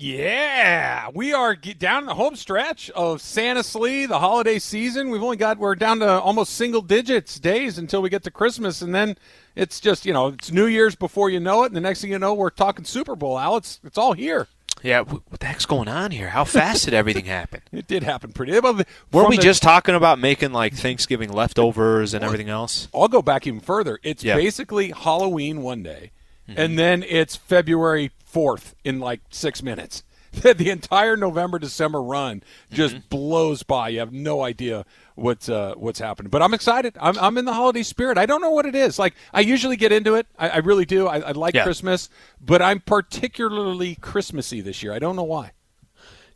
Yeah, we are down the home stretch of Santa Slee, the holiday season. We're down to almost single digits days until we get to Christmas, and then it's just, you know, it's New Year's before you know it, and the next thing you know, we're talking Super Bowl, Al. It's all here. Yeah, what the heck's going on here? How fast did everything happen? It did happen pretty. Just talking about making like Thanksgiving leftovers and everything else? I'll go back even further. It's basically Halloween one day, and then it's February 4th in like 6 minutes. The entire November-December run just blows by. You have no idea what's happening. But I'm excited. I'm in the holiday spirit. I don't know what it is. Like, I usually get into it. I really do. I like Christmas. But I'm particularly Christmassy this year. I don't know why.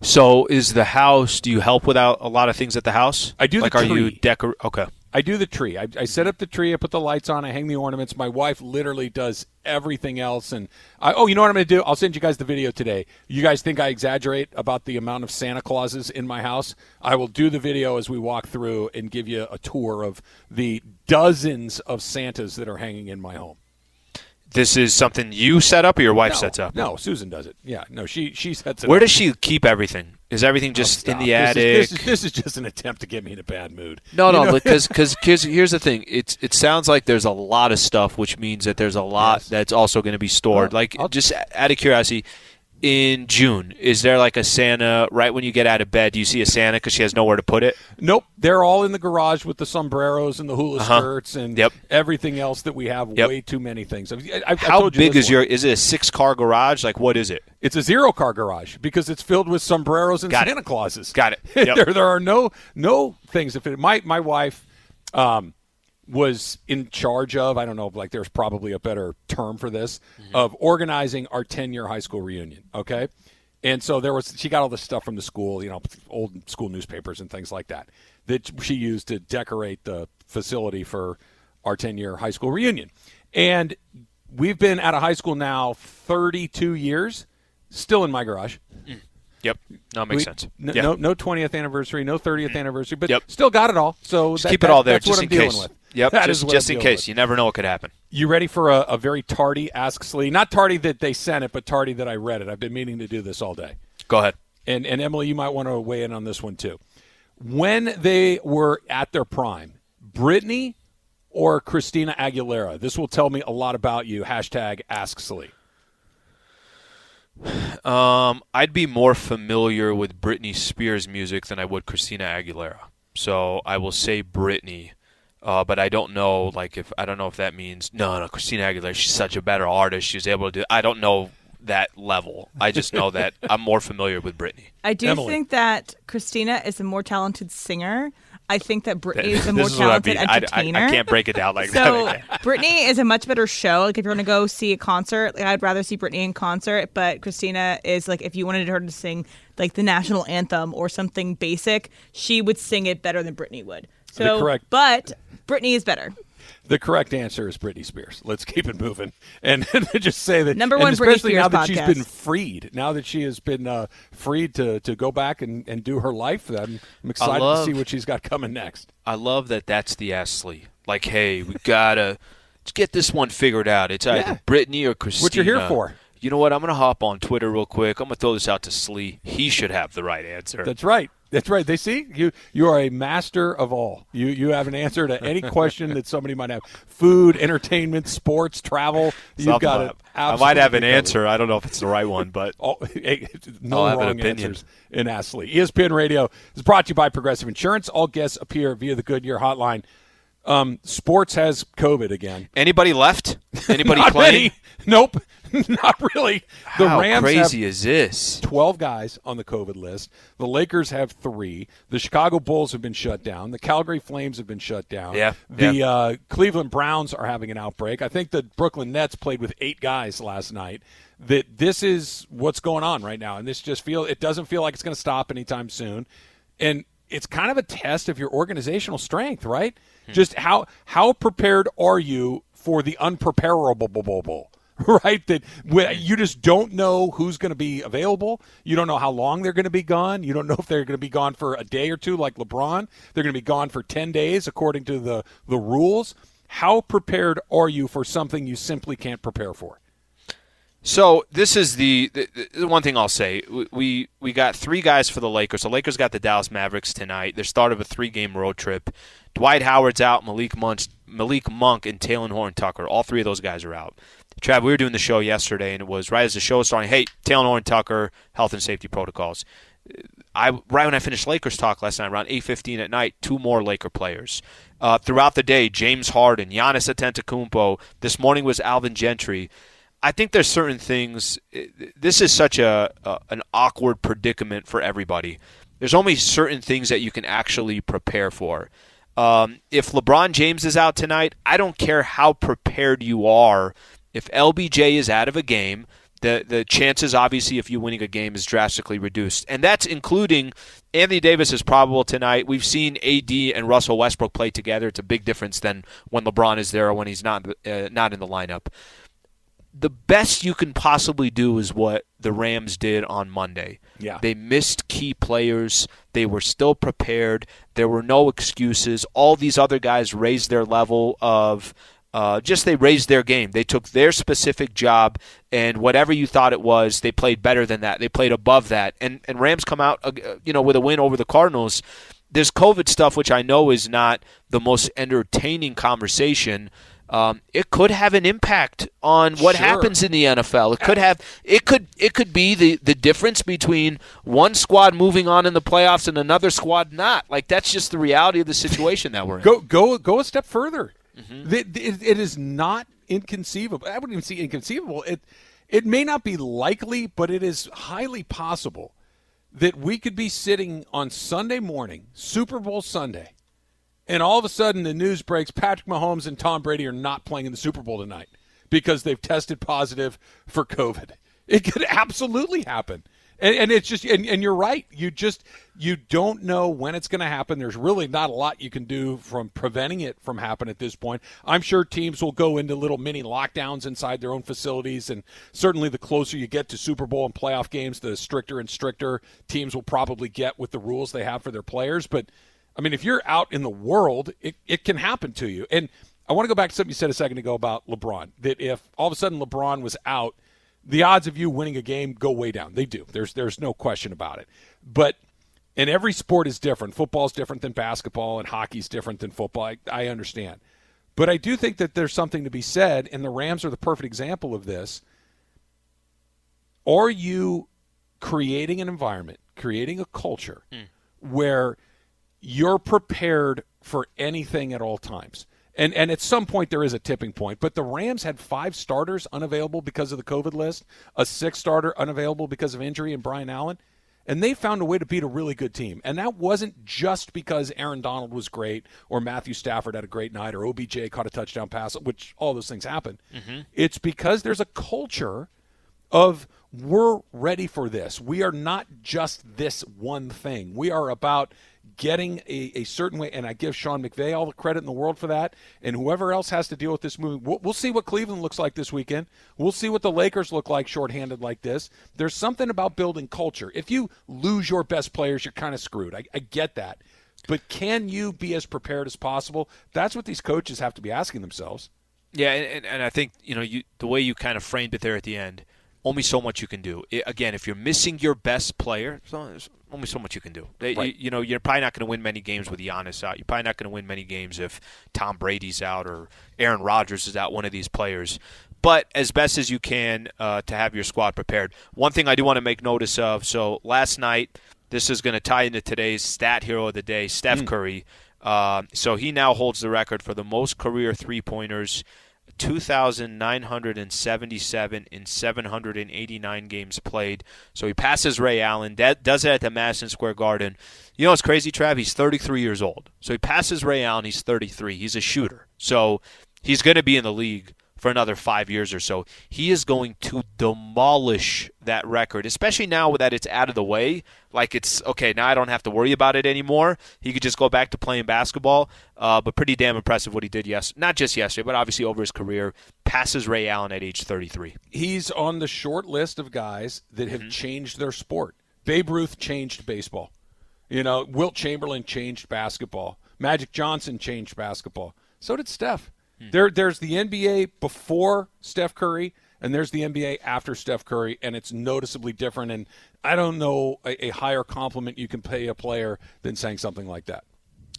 So is the house – do you help with a lot of things at the house? I do the tree. Are you okay. I do the tree. I set up the tree. I put the lights on. I hang the ornaments. My wife literally does everything else. And you know what I'm going to do? I'll send you guys the video today. You guys think I exaggerate about the amount of Santa Clauses in my house? I will do the video as we walk through and give you a tour of the dozens of Santas that are hanging in my home. This is something you set up or your wife sets up? No, Susan does it. Yeah, no, she sets it up. Where does she keep everything? Is everything just in the attic? This is just an attempt to get me in a bad mood. No, because here's the thing. It sounds like there's a lot of stuff, which means that there's a lot that's also going to be stored. Just out of curiosity, in June, is there like a Santa right when you get out of bed? Do you see a Santa because she has nowhere to put it? Nope. They're all in the garage with the sombreros and the hula skirts and everything else that we have. Way too many things. How big is your – is it a 6-car garage? Like, what is it? It's a 0-car garage because it's filled with sombreros and Santa Clauses. Got it. Yep. There are no things that fit. My wife was in charge of, I don't know, like there's probably a better term for this, of organizing our 10-year high school reunion, okay? And so she got all this stuff from the school, you know, old school newspapers and things like that she used to decorate the facility for our 10-year high school reunion. And we've been out of high school now 32 years, still in my garage. Yep. No, it makes sense. No 20th anniversary, no 30th anniversary, but still got it all. So just keep it all there just in case. Yep, just in case. You never know what could happen. You ready for a very tardy Ask Slee? Not tardy that they sent it, but tardy that I read it. I've been meaning to do this all day. Go ahead. And Emily, you might want to weigh in on this one too. When they were at their prime, Britney or Christina Aguilera? This will tell me a lot about you. #AskSlee. I'd be more familiar with Britney Spears music than I would Christina Aguilera. So I will say Britney. But I don't know, if that means no. Christina Aguilera, she's such a better artist. She's able to do. I don't know that level. I just know that I'm more familiar with Britney. I do think that Christina is a more talented singer. I think that Britney is a more talented entertainer. I can't break it down like that. So Britney is a much better show. Like if you want to go see a concert, I'd rather see Britney in concert. But Christina is like, if you wanted her to sing like the national anthem or something basic, she would sing it better than Britney would. So, but Britney is better. The correct answer is Britney Spears. Let's keep it moving. And just say that. Number one, Britney Spears podcast. Especially now that she's been freed. Now that she has been freed to go back and do her life, I'm excited to see what she's got coming next. I love that that's the Ask Slee. Like, hey, we got to get this one figured out. It's either Britney or Christina. What you're here for. You know what? I'm going to hop on Twitter real quick. I'm going to throw this out to Slee. He should have the right answer. That's right. That's right. They see you are a master of all. You have an answer to any question that somebody might have. Food, entertainment, sports, travel. You've got it. I might have an answer. I don't know if it's the right one, but I'll have an opinion. In Ask Slee. ESPN Radio is brought to you by Progressive Insurance. All guests appear via the Goodyear hotline. Sports has COVID again. Anybody left? Anybody playing? Many. Nope. Not really. How crazy is this? 12 guys on the COVID list. The Lakers have 3. The Chicago Bulls have been shut down. The Calgary Flames have been shut down. Yeah. The Cleveland Browns are having an outbreak. I think the Brooklyn Nets played with 8 guys last night. That this is what's going on right now, and this just it doesn't feel like it's going to stop anytime soon. And it's kind of a test of your organizational strength, right? Just how prepared are you for the unpreparable? Right, that you just don't know who's going to be available. You don't know how long they're going to be gone. You don't know if they're going to be gone for a day or two like LeBron. They're going to be gone for 10 days according to the rules. How prepared are you for something you simply can't prepare for? So this is the one thing I'll say. We got three guys for the Lakers. The Lakers got the Dallas Mavericks tonight. They're start of a 3-game road trip. Dwight Howard's out. Malik Monk, and Talen Horton-Tucker. All three of those guys are out. Trav, we were doing the show yesterday, and it was right as the show was starting, hey, Talen Horton-Tucker, health and safety protocols. Right when I finished Lakers talk last night, around 8:15 at night, two more Laker players. Throughout the day, James Harden, Giannis Antetokounmpo. This morning was Alvin Gentry. I think there's certain things. This is such an awkward predicament for everybody. There's only certain things that you can actually prepare for. If LeBron James is out tonight, I don't care how prepared you are. If LBJ is out of a game, the chances, obviously, of you winning a game is drastically reduced. And that's including Anthony Davis is probable tonight. We've seen AD and Russell Westbrook play together. It's a big difference than when LeBron is there or when he's not in the lineup. The best you can possibly do is what the Rams did on Monday. Yeah. They missed key players. They were still prepared. There were no excuses. All these other guys raised their level of they raised their game. They took their specific job, and whatever you thought it was, they played better than that. They played above that. And Rams come out with a win over the Cardinals. This COVID stuff, which I know is not the most entertaining conversation, it could have an impact on what happens in the NFL. It could be the difference between one squad moving on in the playoffs and another squad not. Like, that's just the reality of the situation that we're in. Go a step further. Mm-hmm. It is not inconceivable. I wouldn't even say inconceivable. It may not be likely, but it is highly possible that we could be sitting on Sunday morning, Super Bowl Sunday, and all of a sudden the news breaks Patrick Mahomes and Tom Brady are not playing in the Super Bowl tonight because they've tested positive for COVID. It could absolutely happen. And it's just and you're right. You don't know when it's going to happen. There's really not a lot you can do from preventing it from happening at this point. I'm sure teams will go into little mini lockdowns inside their own facilities, and certainly the closer you get to Super Bowl and playoff games, the stricter and stricter teams will probably get with the rules they have for their players. But I mean, if you're out in the world, it can happen to you. And I want to go back to something you said a second ago about LeBron, that if all of a sudden LeBron was out, the odds of you winning a game go way down. They do. There's no question about it. But and every sport is different. Football's different than basketball, and hockey's different than football. I understand. But I do think that there's something to be said, and the Rams are the perfect example of this. Are you creating an environment, creating a culture where you're prepared for anything at all times? And at some point there is a tipping point, but the Rams had 5 starters unavailable because of the COVID list, a 6th starter unavailable because of injury in Brian Allen, and they found a way to beat a really good team. And that wasn't just because Aaron Donald was great or Matthew Stafford had a great night or OBJ caught a touchdown pass, which all those things happen. Mm-hmm. It's because there's a culture of we're ready for this. We are not just this one thing. We are about getting a certain way, and I give Sean McVay all the credit in the world for that, and whoever else has to deal with this movie. We'll see what Cleveland looks like this weekend. We'll see what the Lakers look like shorthanded like this. There's something about building culture. If you lose your best players, you're kind of screwed. I get that. But can you be as prepared as possible? That's what these coaches have to be asking themselves. Yeah, and I think the way you kind of framed it there at the end, only so much you can do. Again, if you're missing your best player, only so much you can do. Right. You're probably not going to win many games with Giannis out. You're probably not going to win many games if Tom Brady's out or Aaron Rodgers is out, one of these players. But as best as you can to have your squad prepared. One thing I do want to make notice of, so last night, this is going to tie into today's stat hero of the day, Steph Curry. So he now holds the record for the most career three-pointers, 2,977 in 789 games played. So he passes Ray Allen. That does it at the Madison Square Garden. You know what's crazy, Trav? He's 33 years old. So he passes Ray Allen. He's 33. He's a shooter. So he's going to be in the league for another 5 years or so. He is going to demolish that record, especially now that it's out of the way. Like, it's, okay, now I don't have to worry about it anymore. He could just go back to playing basketball. But pretty damn impressive what he did not just yesterday, but obviously over his career. Passes Ray Allen at age 33. He's on the short list of guys that have changed their sport. Babe Ruth changed baseball. Wilt Chamberlain changed basketball. Magic Johnson changed basketball. So did Steph. There's the NBA before Steph Curry, and there's the NBA after Steph Curry, and it's noticeably different. And I don't know a higher compliment you can pay a player than saying something like that.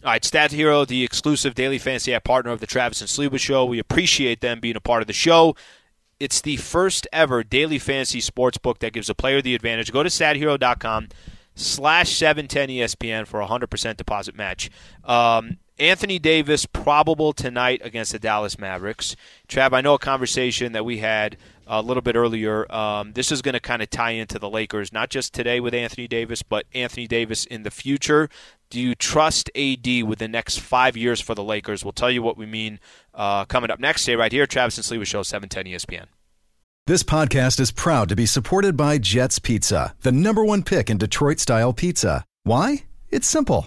All right, Stat Hero, the exclusive daily fantasy app partner of the Travis and Sleba Show. We appreciate them being a part of the show. It's the first ever daily fantasy sports book that gives a player the advantage. Go to stathero.com/710ESPN for a 100% deposit match. Anthony Davis probable tonight against the Dallas Mavericks. Trav, I know a conversation that we had a little bit earlier. This is going to kind of tie into the Lakers, not just today with Anthony Davis, but Anthony Davis in the future. Do you trust AD with the next 5 years for the Lakers? We'll tell you what we mean coming up next. Stay right here. Travis and Sleba Show, 710 ESPN. This podcast is proud to be supported by Jets Pizza, the number one pick in Detroit-style pizza. Why? It's simple.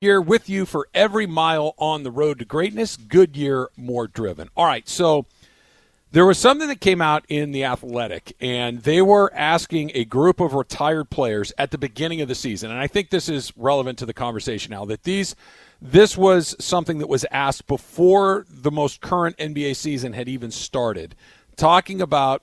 Here with you for every mile on the road to greatness. Goodyear, more driven. All right, so there was something that came out in The Athletic, and they were asking a group of retired players at the beginning of the season, and I think this is relevant to the conversation now, that this was something that was asked before the most current NBA season had even started, talking about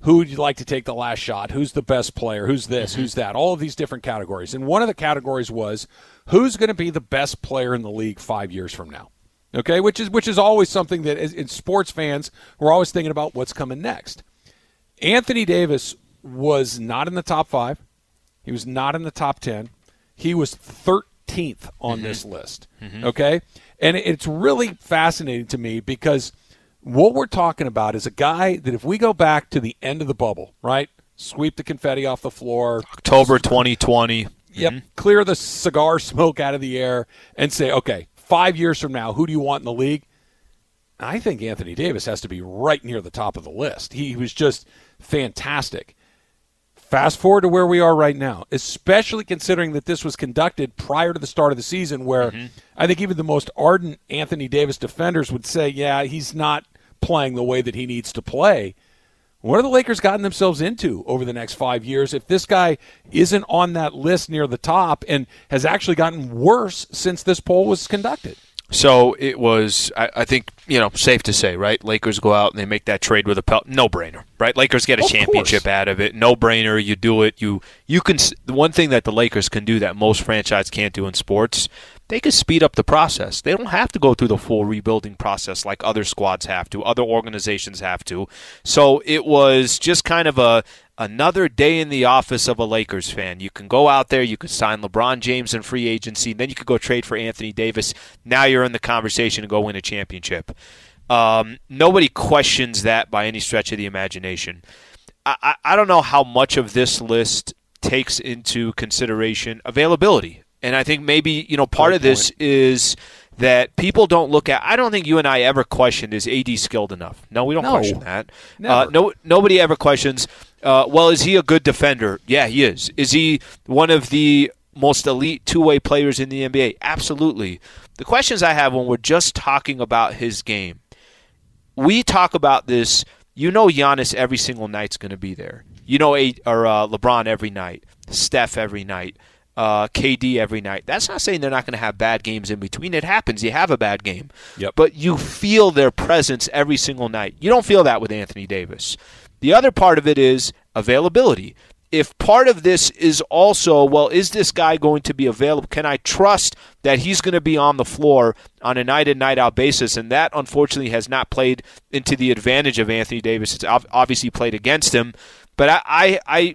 who would you like to take the last shot, who's the best player, who's this, who's that, all of these different categories. And one of the categories was who's going to be the best player in the league 5 years from now, okay, which is always something that in sports fans, we're always thinking about what's coming next. Anthony Davis was not in the top five. He was not in the top 10. He was 13th on this list, okay? And it's really fascinating to me because – what we're talking about is a guy that if we go back to the end of the bubble, right, sweep the confetti off the floor. October 2020. Yep, clear the cigar smoke out of the air and say, okay, 5 years from now, who do you want in the league? I think Anthony Davis has to be right near the top of the list. He was just fantastic. Fast forward to where we are right now, especially considering that this was conducted prior to the start of the season where I think even the most ardent Anthony Davis defenders would say, yeah, he's not playing the way that he needs to play. What have the Lakers gotten themselves into over the next 5 years if this guy isn't on that list near the top and has actually gotten worse since this poll was conducted? So it was, I think, you know, safe to say, right? Lakers go out and they make that trade with a no-brainer, right? Lakers get a championship out of it. No-brainer. You do it. You can. The one thing that the Lakers can do that most franchises can't do in sports, they can speed up the process. They don't have to go through the full rebuilding process like other squads have to, other organizations have to. So it was just kind of another day in the office of a Lakers fan. You can go out there, you can sign LeBron James in free agency, then you could go trade for Anthony Davis. Now you're in the conversation to go win a championship. Nobody questions that by any stretch of the imagination. I don't know how much of this list takes into consideration availability. And I think maybe, you know, part of this is that people don't look at. I don't think you and I ever questioned, is AD skilled enough? No, we don't question that. Nobody ever questions, well, is he a good defender? Yeah, he is. Is he one of the most elite two-way players in the NBA? Absolutely. The questions I have when we're just talking about his game, we talk about this. You know Giannis every single night's going to be there. You know LeBron every night, Steph every night. KD every night. That's not saying they're not going to have bad games in between. It happens. You have a bad game. Yep. But you feel their presence every single night. You don't feel that with Anthony Davis. The other part of it is availability. If part of this is also, well, is this guy going to be available? Can I trust that he's going to be on the floor on a night-in, night-out basis? And that, unfortunately, has not played into the advantage of Anthony Davis. It's obviously played against him. But I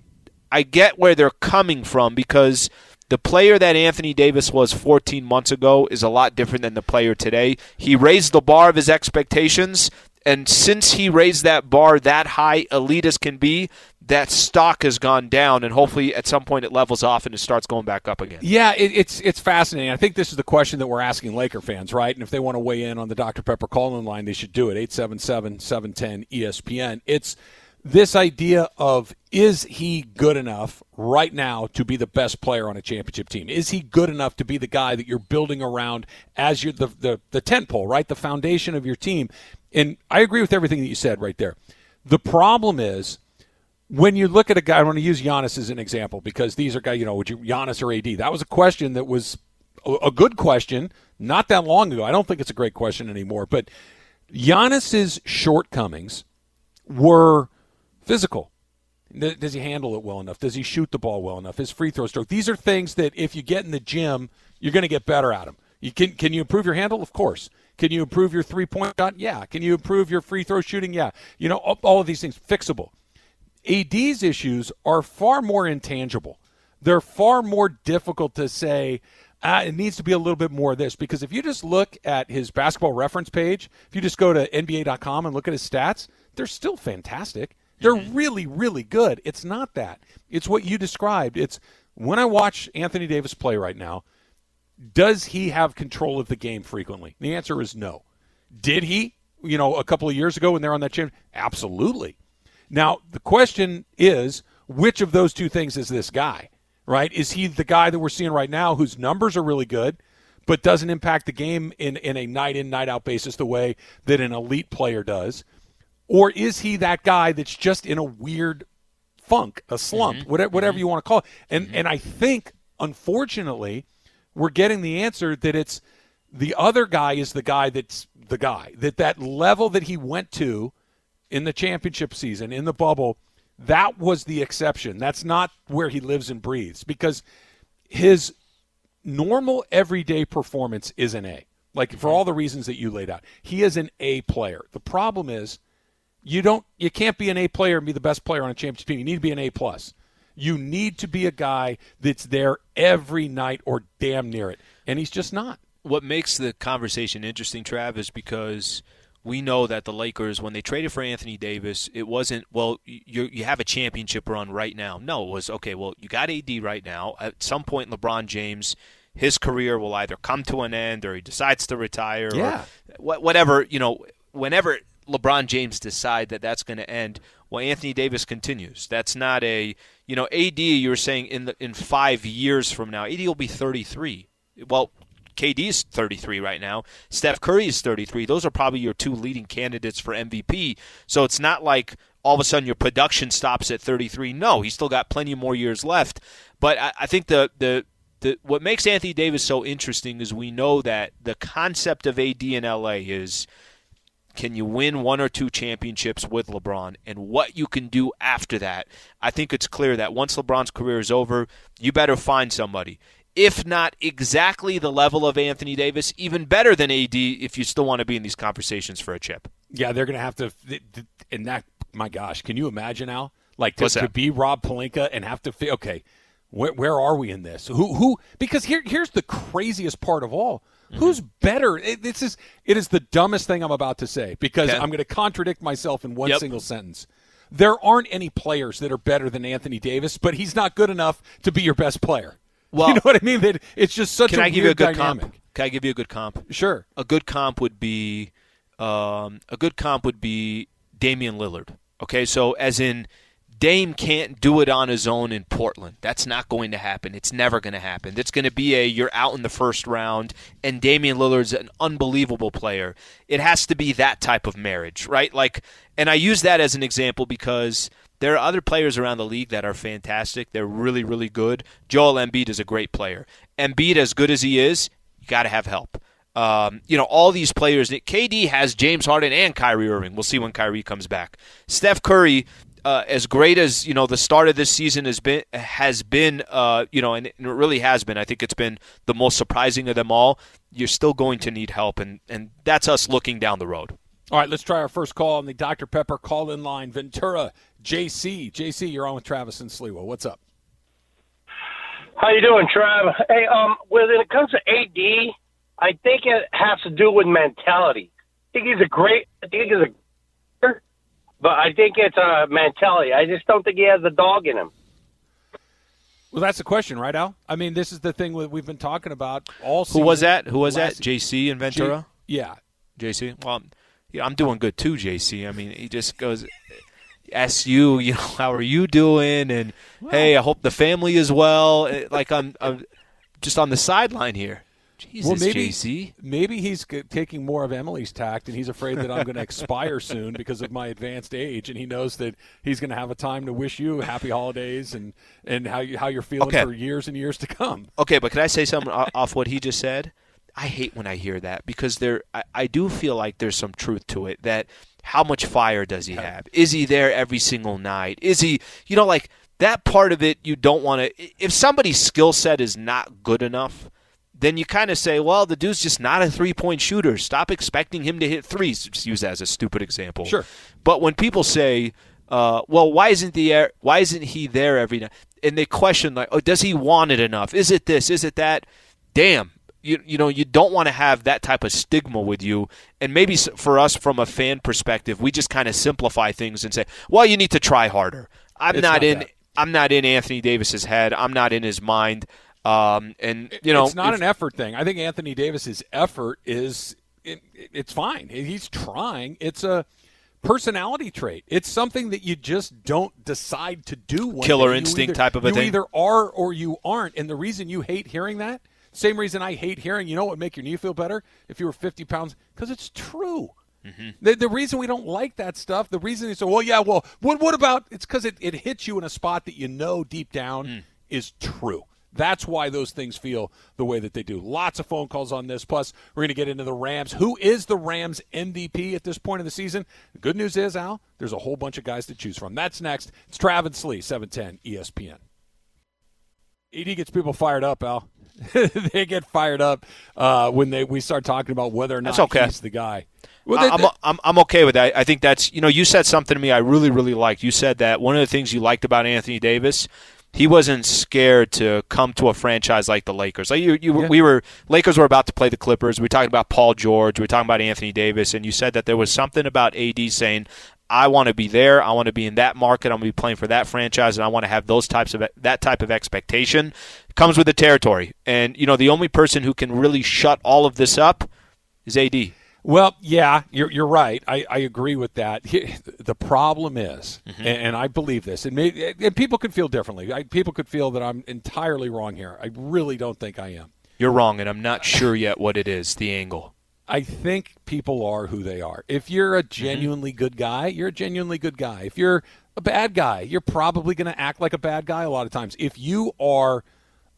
get where they're coming from because the player that Anthony Davis was 14 months ago is a lot different than the player today. He raised the bar of his expectations, and since he raised that bar that high, elite as can be, that stock has gone down, and hopefully at some point it levels off and it starts going back up again. Yeah, it's fascinating. I think this is the question that we're asking Laker fans, right? And if they want to weigh in on the Dr. Pepper call-in line, they should do it, 877-710-ESPN. It's this idea of, is he good enough right now to be the best player on a championship team? Is he good enough to be the guy that you're building around as you're the tent pole, right, the foundation of your team? And I agree with everything that you said right there. The problem is, when you look at a guy, I want to use Giannis as an example because these are guys, you know, would you Giannis or AD? That was a question that was a good question not that long ago. I don't think it's a great question anymore. But Giannis's shortcomings were physical. Does he handle it well enough? Does he shoot the ball well enough? His free throw stroke. These are things that if you get in the gym, you're going to get better at them. You can you improve your handle? Of course. Can you improve your three-point shot? Yeah. Can you improve your free throw shooting? Yeah. You know, all of these things, fixable. AD's issues are far more intangible. They're far more difficult to say, it needs to be a little bit more of this. Because if you just look at his basketball reference page, if you just go to NBA.com and look at his stats, they're still fantastic. They're really, really good. It's not that. It's what you described. It's when I watch Anthony Davis play right now, does he have control of the game frequently? The answer is no. Did he, you know, a couple of years ago when they're on that chain? Absolutely. Now, the question is, which of those two things is this guy, right? Is he the guy that we're seeing right now whose numbers are really good but doesn't impact the game in a night-in, night-out basis the way that an elite player does? Or is he that guy that's just in a weird funk, a slump, whatever you want to call it? And I think, unfortunately, we're getting the answer that it's the other guy is the guy that's the guy, that level that he went to in the championship season, in the bubble, that was the exception. That's not where he lives and breathes because his normal everyday performance is an A. Like for all the reasons that you laid out, he is an A player. The problem is you can't be an A player and be the best player on a championship team. You need to be an A+. You need to be a guy that's there every night or damn near it, and he's just not. What makes the conversation interesting, Trav, is because – we know that the Lakers, when they traded for Anthony Davis, it wasn't, well, you have a championship run right now. No, it was, okay, well, you got AD right now. At some point, LeBron James, his career will either come to an end or he decides to retire or whatever. You know, whenever LeBron James decide that that's going to end, well, Anthony Davis continues. That's not a, you know, AD, you were saying in 5 years from now, AD will be 33. Well, KD's 33 right now. Steph Curry is 33. Those are probably your two leading candidates for MVP. So it's not like all of a sudden your production stops at 33. No, he's still got plenty more years left. But I think the what makes Anthony Davis so interesting is we know that the concept of AD in LA is can you win one or two championships with LeBron and what you can do after that. I think it's clear that once LeBron's career is over, you better find somebody. If not exactly the level of Anthony Davis, even better than AD if you still want to be in these conversations for a chip. Yeah, they're going to have to – and that – my gosh, can you imagine, Al? Like to be Rob Pelinka and have to – okay, where are we in this? Who? Because here's the craziest part of all. Mm-hmm. Who's better? It is the dumbest thing I'm about to say because I'm going to contradict myself in one single sentence. There aren't any players that are better than Anthony Davis, but he's not good enough to be your best player. Well, you know what I mean? That it's just such a weird dynamic. Can I give you a good comp? Sure. A good comp would be Damian Lillard. Okay, so as in Dame can't do it on his own in Portland. That's not going to happen. It's never going to happen. It's going to be you're out in the first round, and Damian Lillard's an unbelievable player. It has to be that type of marriage, right? Like, and I use that as an example because there are other players around the league that are fantastic. They're really, really good. Joel Embiid is a great player. Embiid, as good as he is, you got to have help. You know, all these players. KD has James Harden and Kyrie Irving. We'll see when Kyrie comes back. Steph Curry, as great as, you know, the start of this season has been, and it really has been. I think it's been the most surprising of them all. You're still going to need help, and that's us looking down the road. All right, let's try our first call on the Dr. Pepper call-in line. Ventura, JC. JC, you're on with Travis and Sliwa. What's up? How you doing, Trav? Hey, when it comes to AD, I think it has to do with mentality. But I think it's a mentality. I just don't think he has the dog in him. Well, that's the question, right, Al? I mean, this is the thing we've been talking about all season. Who was that? JC and Ventura? JC? Well, yeah, I'm doing good too, JC. I mean, he just goes asks you, you know, how are you doing? And, well, hey, I hope the family is well. Like, I'm just on the sideline here. Jesus, well, maybe he's taking more of Emily's tact, and he's afraid that I'm going to expire soon because of my advanced age, and he knows that he's going to have a time to wish you happy holidays and how you're feeling for years and years to come. Okay, but can I say something off what he just said? I hate when I hear that because I do feel like there's some truth to it, that how much fire does he have? Is he there every single night? Is he – you know, like that part of it you don't want to – if somebody's skill set is not good enough – then you kind of say, well, the dude's just not a three-point shooter. Stop expecting him to hit threes. Just use that as a stupid example. Sure. But when people say, well, why isn't he there every night? And they question, like, oh, does he want it enough? Is it this? Is it that? Damn. You know, you don't want to have that type of stigma with you. And maybe for us from a fan perspective, we just kind of simplify things and say, well, you need to try harder. I'm not in Anthony Davis's head. I'm not in his mind. And you know, it's not an effort thing. I think Anthony Davis's effort is it's fine. He's trying. It's a personality trait. It's something that you just don't decide to do. Killer instinct type of a thing. You either are or you aren't. And the reason you hate hearing that, same reason I hate hearing, you know what would make your knee feel better if you were 50 pounds? Because it's true. Mm-hmm. The reason we don't like that stuff, the reason you say, well, yeah, well, what about? It's because it hits you in a spot that you know deep down is true. That's why those things feel the way that they do. Lots of phone calls on this. Plus, we're going to get into the Rams. Who is the Rams MVP at this point in the season? The good news is, Al, there's a whole bunch of guys to choose from. That's next. It's Travis Lee, 710 ESPN. ED gets people fired up, Al. They get fired up when we start talking about whether or not he's the guy. Well, I'm okay with that. I think that's – you know, you said something to me I really, really liked. You said that one of the things you liked about Anthony Davis – he wasn't scared to come to a franchise like the Lakers. Like Lakers were about to play the Clippers. We were talking about Paul George. We were talking about Anthony Davis. And you said that there was something about AD saying, I want to be there. I want to be in that market. I'm going to be playing for that franchise, and I want to have that type of expectation. It comes with the territory. And, you know, the only person who can really shut all of this up is AD. Well, yeah, you're right. I agree with that. The problem is, and I believe this, and people could feel differently. People could feel that I'm entirely wrong here. I really don't think I am. You're wrong, and I'm not sure yet what it is, the angle. I think people are who they are. If you're a genuinely good guy, you're a genuinely good guy. If you're a bad guy, you're probably going to act like a bad guy a lot of times. If you are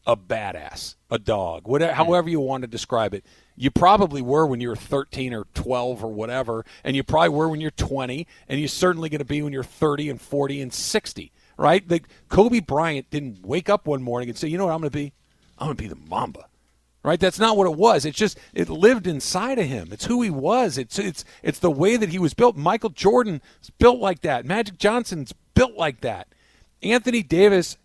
a badass, a dog, whatever, however you want to describe it, you probably were when you were 13 or 12 or whatever, and you probably were when you're 20, and you're certainly going to be when you're 30 and 40 and 60, right? Like Kobe Bryant didn't wake up one morning and say, you know what I'm going to be? I'm going to be the Mamba, right? That's not what it was. It's just it lived inside of him. It's who he was. It's the way that he was built. Michael Jordan was built like that. Magic Johnson's built like that. Anthony Davis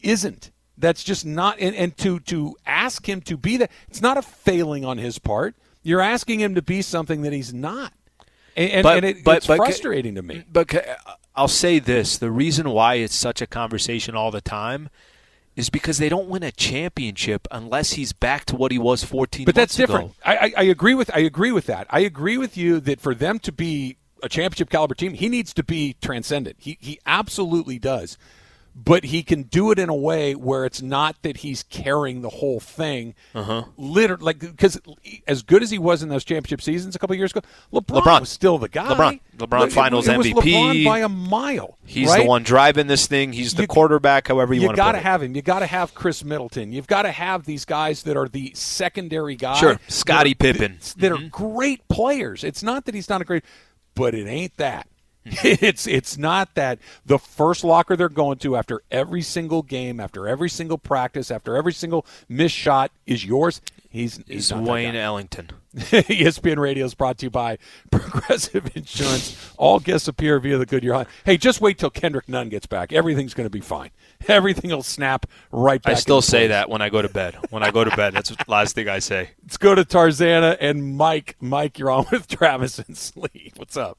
isn't. That's just not – and to ask him to be that, it's not a failing on his part. You're asking him to be something that he's not. But it's frustrating to me. But I'll say this. The reason why it's such a conversation all the time is because they don't win a championship unless he's back to what he was 14 months ago. But that's different. I agree with that. I agree with you that for them to be a championship caliber team, he needs to be transcendent. He absolutely does. But he can do it in a way where it's not that he's carrying the whole thing. Literally, like, because as good as he was in those championship seasons a couple of years ago, LeBron was still the guy. LeBron Finals MVP. It was LeBron by a mile. He's the one driving this thing. He's the quarterback, however you want to put it. You got to have him. You got to have Chris Middleton. You've got to have these guys that are the secondary guys. Sure, Scottie Pippen. That are great players. It's not that he's not a great, but it ain't that. It's not that the first locker they're going to after every single game, after every single practice, after every single missed shot is yours. He's Wayne Ellington. ESPN Radio is brought to you by Progressive Insurance. All guests appear via the Goodyear Hotline. Hey, just wait till Kendrick Nunn gets back. Everything's going to be fine. Everything will snap right back. I still say that when I go to bed. When I go to bed, that's the last thing I say. Let's go to Tarzana and Mike. Mike, you're on with Travis and Slee. What's up?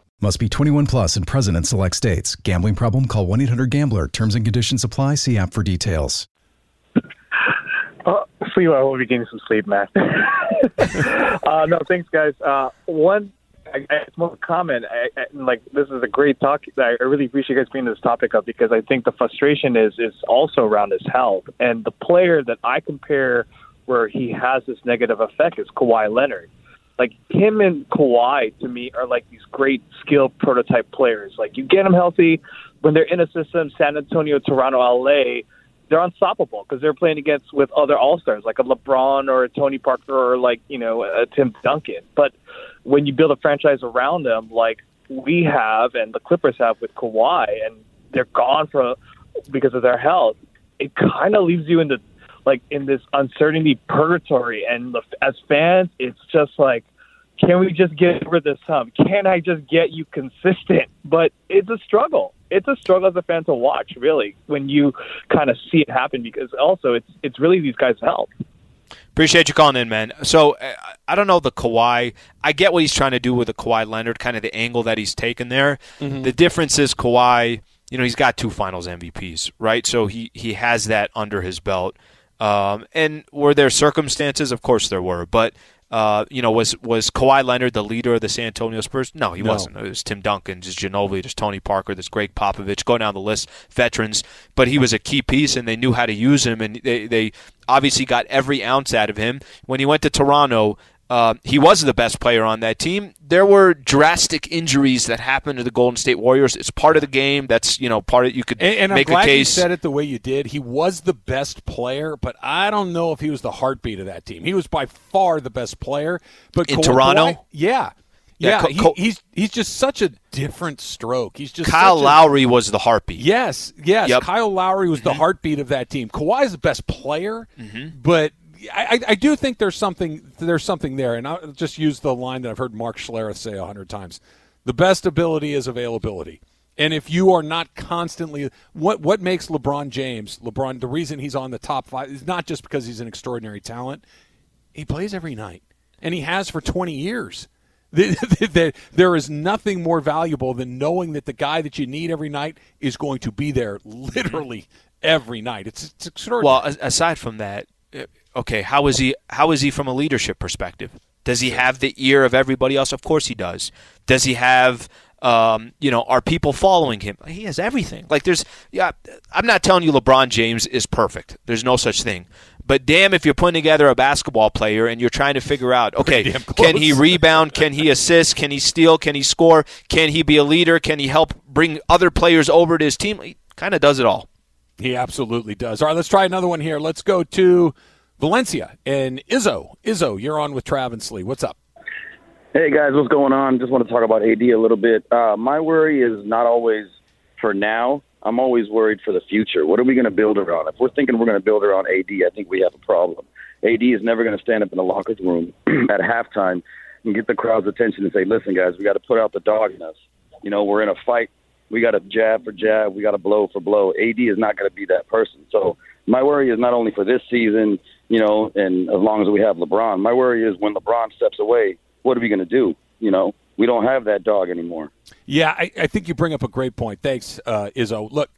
Must be 21 plus and present in select states. Gambling problem? Call 1-800-GAMBLER. Terms and conditions apply. See app for details. Sleep. I will be getting some sleep, Matt. No, thanks, guys. One comment. I this is a great talk. I really appreciate you guys bringing this topic up because I think the frustration is also around his health. And the player that I compare where he has this negative effect is Kawhi Leonard. Like, him and Kawhi, to me, are like these great skilled prototype players. Like, you get them healthy, when they're in a system, San Antonio, Toronto, L.A., they're unstoppable because they're playing against with other all-stars, like a LeBron or a Tony Parker or, like, you know, a Tim Duncan. But when you build a franchise around them, like we have and the Clippers have with Kawhi, and they're gone because of their health, it kind of leaves you in this uncertainty purgatory. And as fans, it's just like, can we just get over this hump? Can I just get you consistent? But it's a struggle. It's a struggle as a fan to watch, really, when you kind of see it happen, because also it's really these guys' health. Appreciate you calling in, man. So, I don't know the Kawhi. I get what he's trying to do with the Kawhi Leonard, kind of the angle that he's taken there. Mm-hmm. The difference is Kawhi, you know, he's got two finals MVPs, right? So he has that under his belt. And were there circumstances? Of course there were. But, you know, was Kawhi Leonard the leader of the San Antonio Spurs? No, he wasn't. It was Tim Duncan, just Ginobili, just Tony Parker, there's Greg Popovich, go down the list, veterans. But he was a key piece, and they knew how to use him, and they obviously got every ounce out of him. When he went to Toronto, he was the best player on that team. There were drastic injuries that happened to the Golden State Warriors. It's part of the game. That's, you know, part of, you could and make a case. And I'm glad you said it the way you did. He was the best player, but I don't know if he was the heartbeat of that team. He was by far the best player. But in Toronto? Yeah. He's just such a different stroke. He's just Kyle Lowry was the heartbeat. Yes. Yep. Kyle Lowry was the heartbeat of that team. Kawhi's the best player, but I do think there's something there, and I'll just use the line that I've heard Mark Schlereth say 100 times. The best ability is availability. And if you are not constantly – what makes LeBron James, the reason he's on the top five is not just because he's an extraordinary talent. He plays every night, and he has for 20 years. There is nothing more valuable than knowing that the guy that you need every night is going to be there literally every night. It's extraordinary. Well, aside from that – okay, how is he from a leadership perspective? Does he have the ear of everybody else? Of course he does. Does he have, are people following him? He has everything. Like, I'm not telling you LeBron James is perfect. There's no such thing. But damn, if you're putting together a basketball player and you're trying to figure out, okay, can he rebound? Can he assist? Can he steal? Can he score? Can he be a leader? Can he help bring other players over to his team? He kind of does it all. He absolutely does. All right, let's try another one here. Let's go to Valencia and Izzo. Izzo, you're on with Trav and Slee. What's up? Hey, guys, what's going on? Just want to talk about AD a little bit. My worry is not always for now. I'm always worried for the future. What are we going to build around? If we're thinking we're going to build around AD, I think we have a problem. AD is never going to stand up in the locker room at halftime and get the crowd's attention and say, listen, guys, we got to put out the dog in us. You know, we're in a fight. We got a jab for jab. We got a blow for blow. AD is not going to be that person. So my worry is not only for this season, you know, and as long as we have LeBron, my worry is when LeBron steps away, what are we going to do? You know, we don't have that dog anymore. Yeah, I think you bring up a great point. Thanks, Izzo. Look,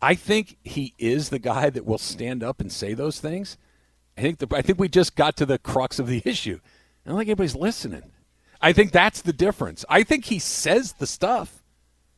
I think he is the guy that will stand up and say those things. I think we just got to the crux of the issue. I don't think anybody's listening. I think that's the difference. I think he says the stuff.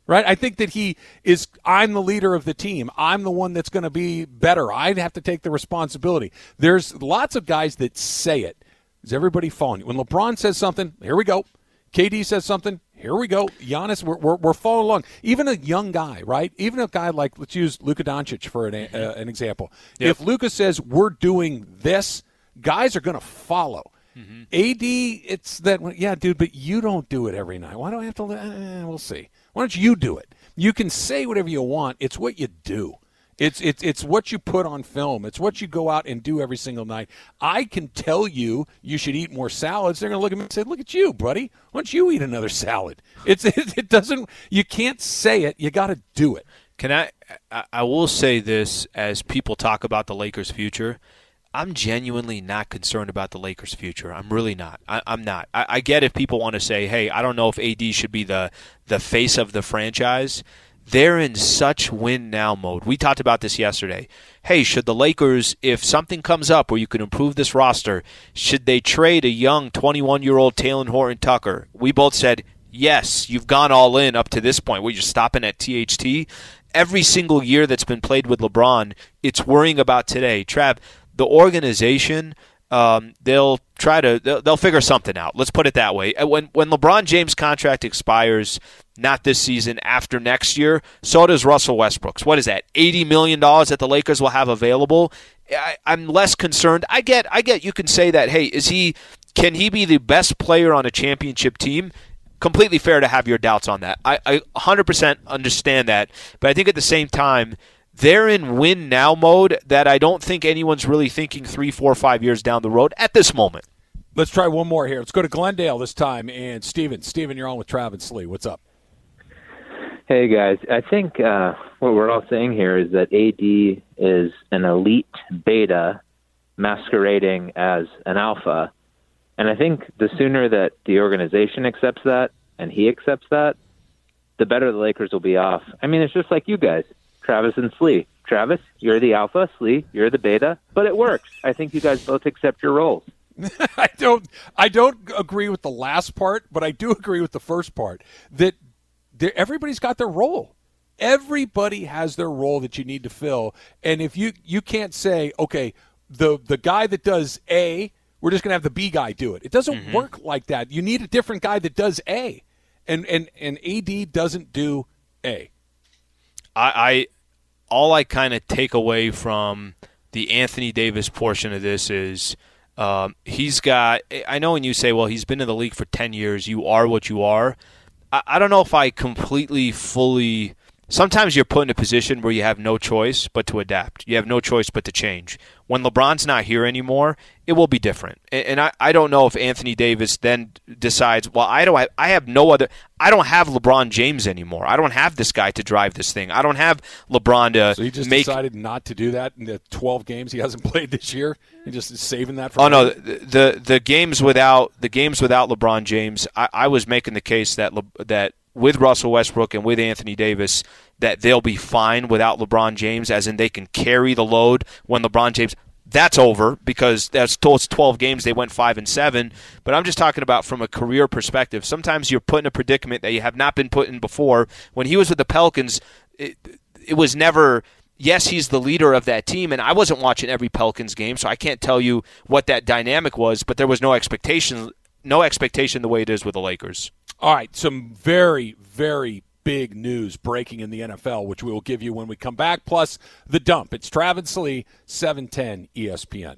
Right, I think that he is, I'm the leader of the team. I'm the one that's going to be better. I'd have to take the responsibility. There's lots of guys that say it. Is everybody following you? When LeBron says something, here we go. KD says something, here we go. Giannis, we're following along. Even a young guy, right? Even a guy like, let's use Luka Doncic for an example. Yep. If Luka says, we're doing this, guys are going to follow. Mm-hmm. AD, it's that, yeah, dude, but you don't do it every night. Why do I have to? We'll see. Why don't you do it? You can say whatever you want. It's what you do. It's what you put on film. It's what you go out and do every single night. I can tell you you should eat more salads. They're going to look at me and say, "Look at you, buddy. Why don't you eat another salad?" It doesn't. You can't say it. You got to do it. Can I will say this, as people talk about the Lakers' future. I'm genuinely not concerned about the Lakers' future. I'm really not. I'm not. I get if people want to say, hey, I don't know if AD should be the face of the franchise. They're in such win-now mode. We talked about this yesterday. Hey, should the Lakers, if something comes up where you can improve this roster, should they trade a young 21-year-old Talen Horton-Tucker? We both said, yes, you've gone all in up to this point. Well, you're stopping at THT. Every single year that's been played with LeBron, it's worrying about today. Trav, the organization, they'll figure something out. Let's put it that way. When LeBron James' contract expires, not this season, after next year, so does Russell Westbrook's. What is that, $80 million that the Lakers will have available? I'm less concerned. I get you can say that, hey, can he be the best player on a championship team? Completely fair to have your doubts on that. I 100% understand that. But I think at the same time, they're in win-now mode that I don't think anyone's really thinking 3, 4, 5 years down the road at this moment. Let's try one more here. Let's go to Glendale this time. And Steven, you're on with Travis Lee. What's up? Hey, guys. I think what we're all saying here is that AD is an elite beta masquerading as an alpha. And I think the sooner that the organization accepts that and he accepts that, the better the Lakers will be off. I mean, it's just like you guys. Travis and Slee. Travis, you're the alpha. Slee, you're the beta. But it works. I think you guys both accept your roles. I don't agree with the last part, but I do agree with the first part, that everybody's got their role. Everybody has their role that you need to fill. And if you can't say, okay, the guy that does A, we're just going to have the B guy do it. It doesn't work like that. You need a different guy that does A. And AD doesn't do A. All I kind of take away from the Anthony Davis portion of this is he's got – I know when you say, well, he's been in the league for 10 years, you are what you are. I don't know if I completely, fully – sometimes you're put in a position where you have no choice but to adapt. You have no choice but to change. When LeBron's not here anymore, it will be different. And I don't know if Anthony Davis then decides, well, I don't have LeBron James anymore. I don't have this guy to drive this thing. I don't have LeBron to make. So he just decided not to do that in the 12 games he hasn't played this year. He just is saving that for. Oh no, the games without LeBron James, I was making the case that with Russell Westbrook and with Anthony Davis, that they'll be fine without LeBron James, as in they can carry the load when LeBron James. That's over because that's 12 games. They went 5-7. But I'm just talking about from a career perspective. Sometimes you're put in a predicament that you have not been put in before. When he was with the Pelicans, it was never – yes, he's the leader of that team, and I wasn't watching every Pelicans game, so I can't tell you what that dynamic was, but there was no expectation the way it is with the Lakers. All right, some very, very big news breaking in the NFL, which we will give you when we come back, plus the dump. It's Travis Lee, 710 ESPN.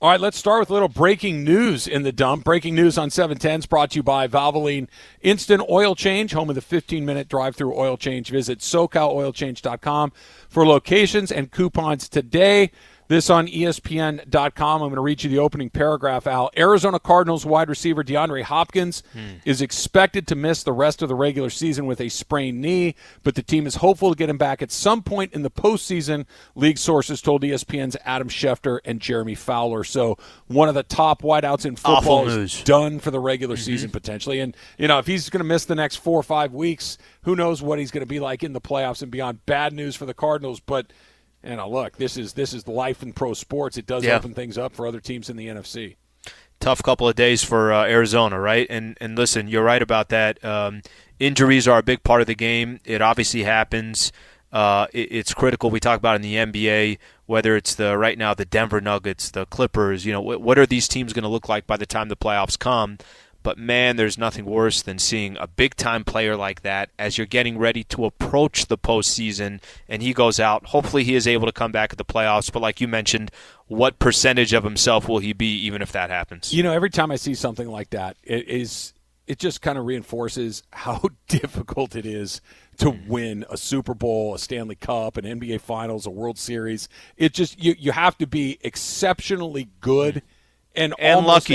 All right, let's start with a little breaking news in the dump. Breaking news on 710's brought to you by Valvoline Instant Oil Change, home of the 15-minute drive-through oil change. Visit SoCalOilChange.com for locations and coupons today. This on ESPN.com. I'm going to read you the opening paragraph, Al. Arizona Cardinals wide receiver DeAndre Hopkins is expected to miss the rest of the regular season with a sprained knee, but the team is hopeful to get him back at some point in the postseason, league sources told ESPN's Adam Schefter and Jeremy Fowler. So one of the top wideouts in football is done for the regular season potentially. And, you know, if he's going to miss the next 4 or 5 weeks, who knows what he's going to be like in the playoffs and beyond. Bad news for the Cardinals, but – and look, this is life in pro sports. It does open things up for other teams in the NFC. Tough couple of days for Arizona, right? And listen, you're right about that. Injuries are a big part of the game. It obviously happens. It's critical. We talk about in the NBA, whether it's right now the Denver Nuggets, the Clippers. You know, what are these teams going to look like by the time the playoffs come? But, man, there's nothing worse than seeing a big-time player like that as you're getting ready to approach the postseason, and he goes out. Hopefully he is able to come back at the playoffs. But like you mentioned, what percentage of himself will he be even if that happens? You know, every time I see something like that, it is it just kind of reinforces how difficult it is to win a Super Bowl, a Stanley Cup, an NBA Finals, a World Series. It just you have to be exceptionally good and almost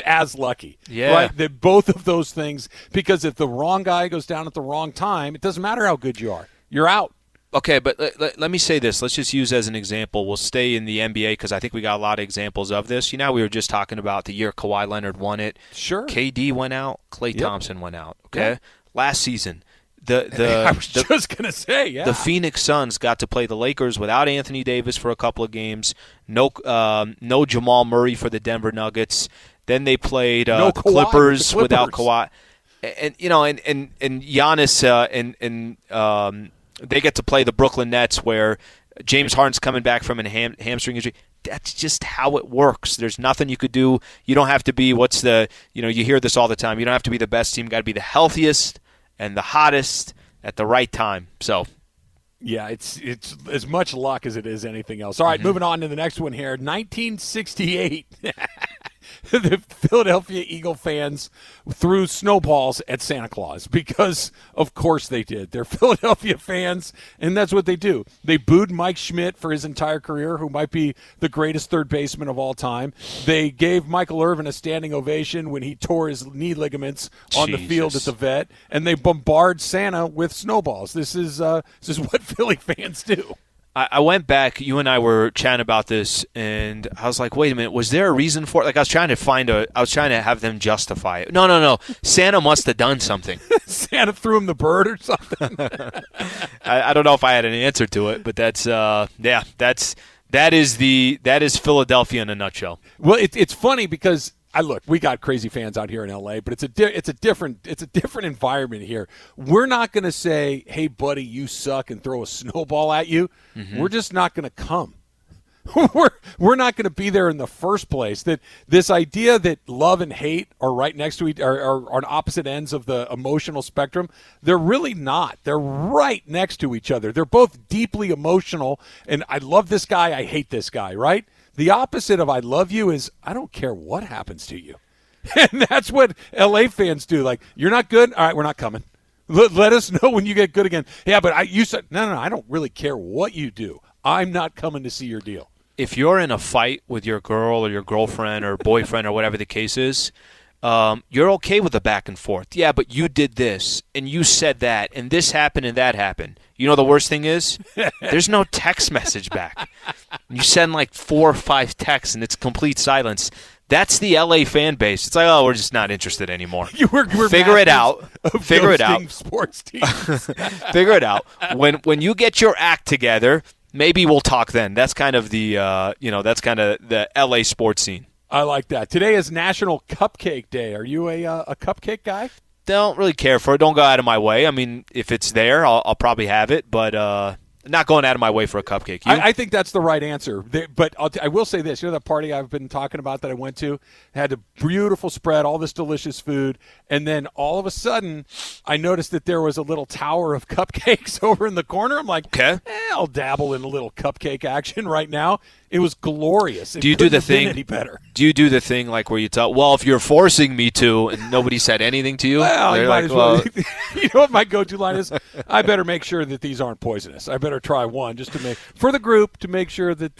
as lucky. Yeah, right? That both of those things, because if the wrong guy goes down at the wrong time, it doesn't matter how good you are. You're out. Okay, but let me say this. Let's just use as an example. We'll stay in the NBA because I think we got a lot of examples of this. You know, we were just talking about the year Kawhi Leonard won it. Sure. KD went out. Klay Thompson went out. Okay, last season. The Phoenix Suns got to play the Lakers without Anthony Davis for a couple of games. No Jamal Murray for the Denver Nuggets. Then they played the Clippers without Kawhi, and Giannis they get to play the Brooklyn Nets where James Harden's coming back from a hamstring injury. That's just how it works. There's nothing you could do. You don't have to be you hear this all the time. You don't have to be the best team. Got to be the healthiest and the hottest at the right time. So, yeah, it's as much luck as it is anything else. All right, moving on to the next one here. 1968, the Philadelphia Eagle fans threw snowballs at Santa Claus because, of course, they did. They're Philadelphia fans, and that's what they do. They booed Mike Schmidt for his entire career, who might be the greatest third baseman of all time. They gave Michael Irvin a standing ovation when he tore his knee ligaments on the field at the Vet, and they bombard Santa with snowballs. This is what Philly fans do. I went back, you and I were chatting about this, and I was like, wait a minute, was there a reason for it? Like, I was trying to have them justify it. No. Santa must have done something. Santa threw him the bird or something. I don't know if I had an answer to it, but that is Philadelphia in a nutshell. Well, it's funny because we got crazy fans out here in LA, but it's a different environment here. We're not going to say, "Hey, buddy, you suck," and throw a snowball at you. Mm-hmm. We're just not going to come. We're not going to be there in the first place. That this idea that love and hate are right next to each are on opposite ends of the emotional spectrum, they're really not. They're right next to each other. They're both deeply emotional, and I love this guy, I hate this guy, right? The opposite of I love you is I don't care what happens to you. And that's what LA fans do. Like, you're not good? All right, we're not coming. Let us know when you get good again. Yeah, but you said, no, I don't really care what you do. I'm not coming to see your deal. If you're in a fight with your girl or your girlfriend or boyfriend or whatever the case is, you're okay with the back and forth. Yeah, but you did this, and you said that, and this happened and that happened. You know the worst thing is? There's no text message back. You send like 4 or 5 texts, and it's complete silence. That's the LA fan base. It's like, oh, we're just not interested anymore. Figure it out. Sports teams. Figure it out. When you get your act together, maybe we'll talk then. That's kind of the the LA sports scene. I like that. Today is National Cupcake Day. Are you a cupcake guy? Don't really care for it. Don't go out of my way. I mean, if it's there, I'll probably have it, but not going out of my way for a cupcake. I think that's the right answer. I will say this. You know that party I've been talking about that I went to? It had a beautiful spread, all this delicious food, and then all of a sudden I noticed that there was a little tower of cupcakes over in the corner. I'm like, okay, I'll dabble in a little cupcake action right now. It was glorious. Do you do the thing like where you tell, well, if you're forcing me to, and nobody said anything to you? Well, you might as well. You know what my go-to line is? I better make sure that these aren't poisonous. I better try one just for the group to make sure that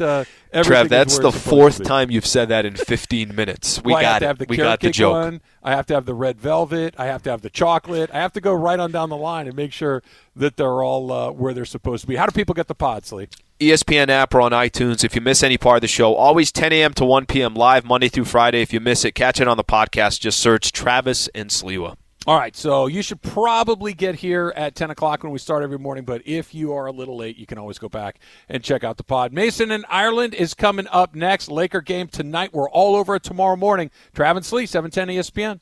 everything. Trev, that's the fourth time you've said that in 15 minutes. We got it. We got the joke. I have to have the red velvet. I have to have the chocolate. I have to go right on down the line and make sure that they're all where they're supposed to be. How do people get the pod, Lee? ESPN app or on iTunes. If you miss any part of the show, always 10 a.m. to 1 p.m. live Monday through Friday. If you miss it, catch it on the podcast. Just search Travis and Sliwa. All right, so you should probably get here at 10 o'clock when we start every morning, but if you are a little late, you can always go back and check out the pod. Mason in Ireland is coming up next. Laker game tonight. We're all over it tomorrow morning. Travis and Slee, 710 ESPN.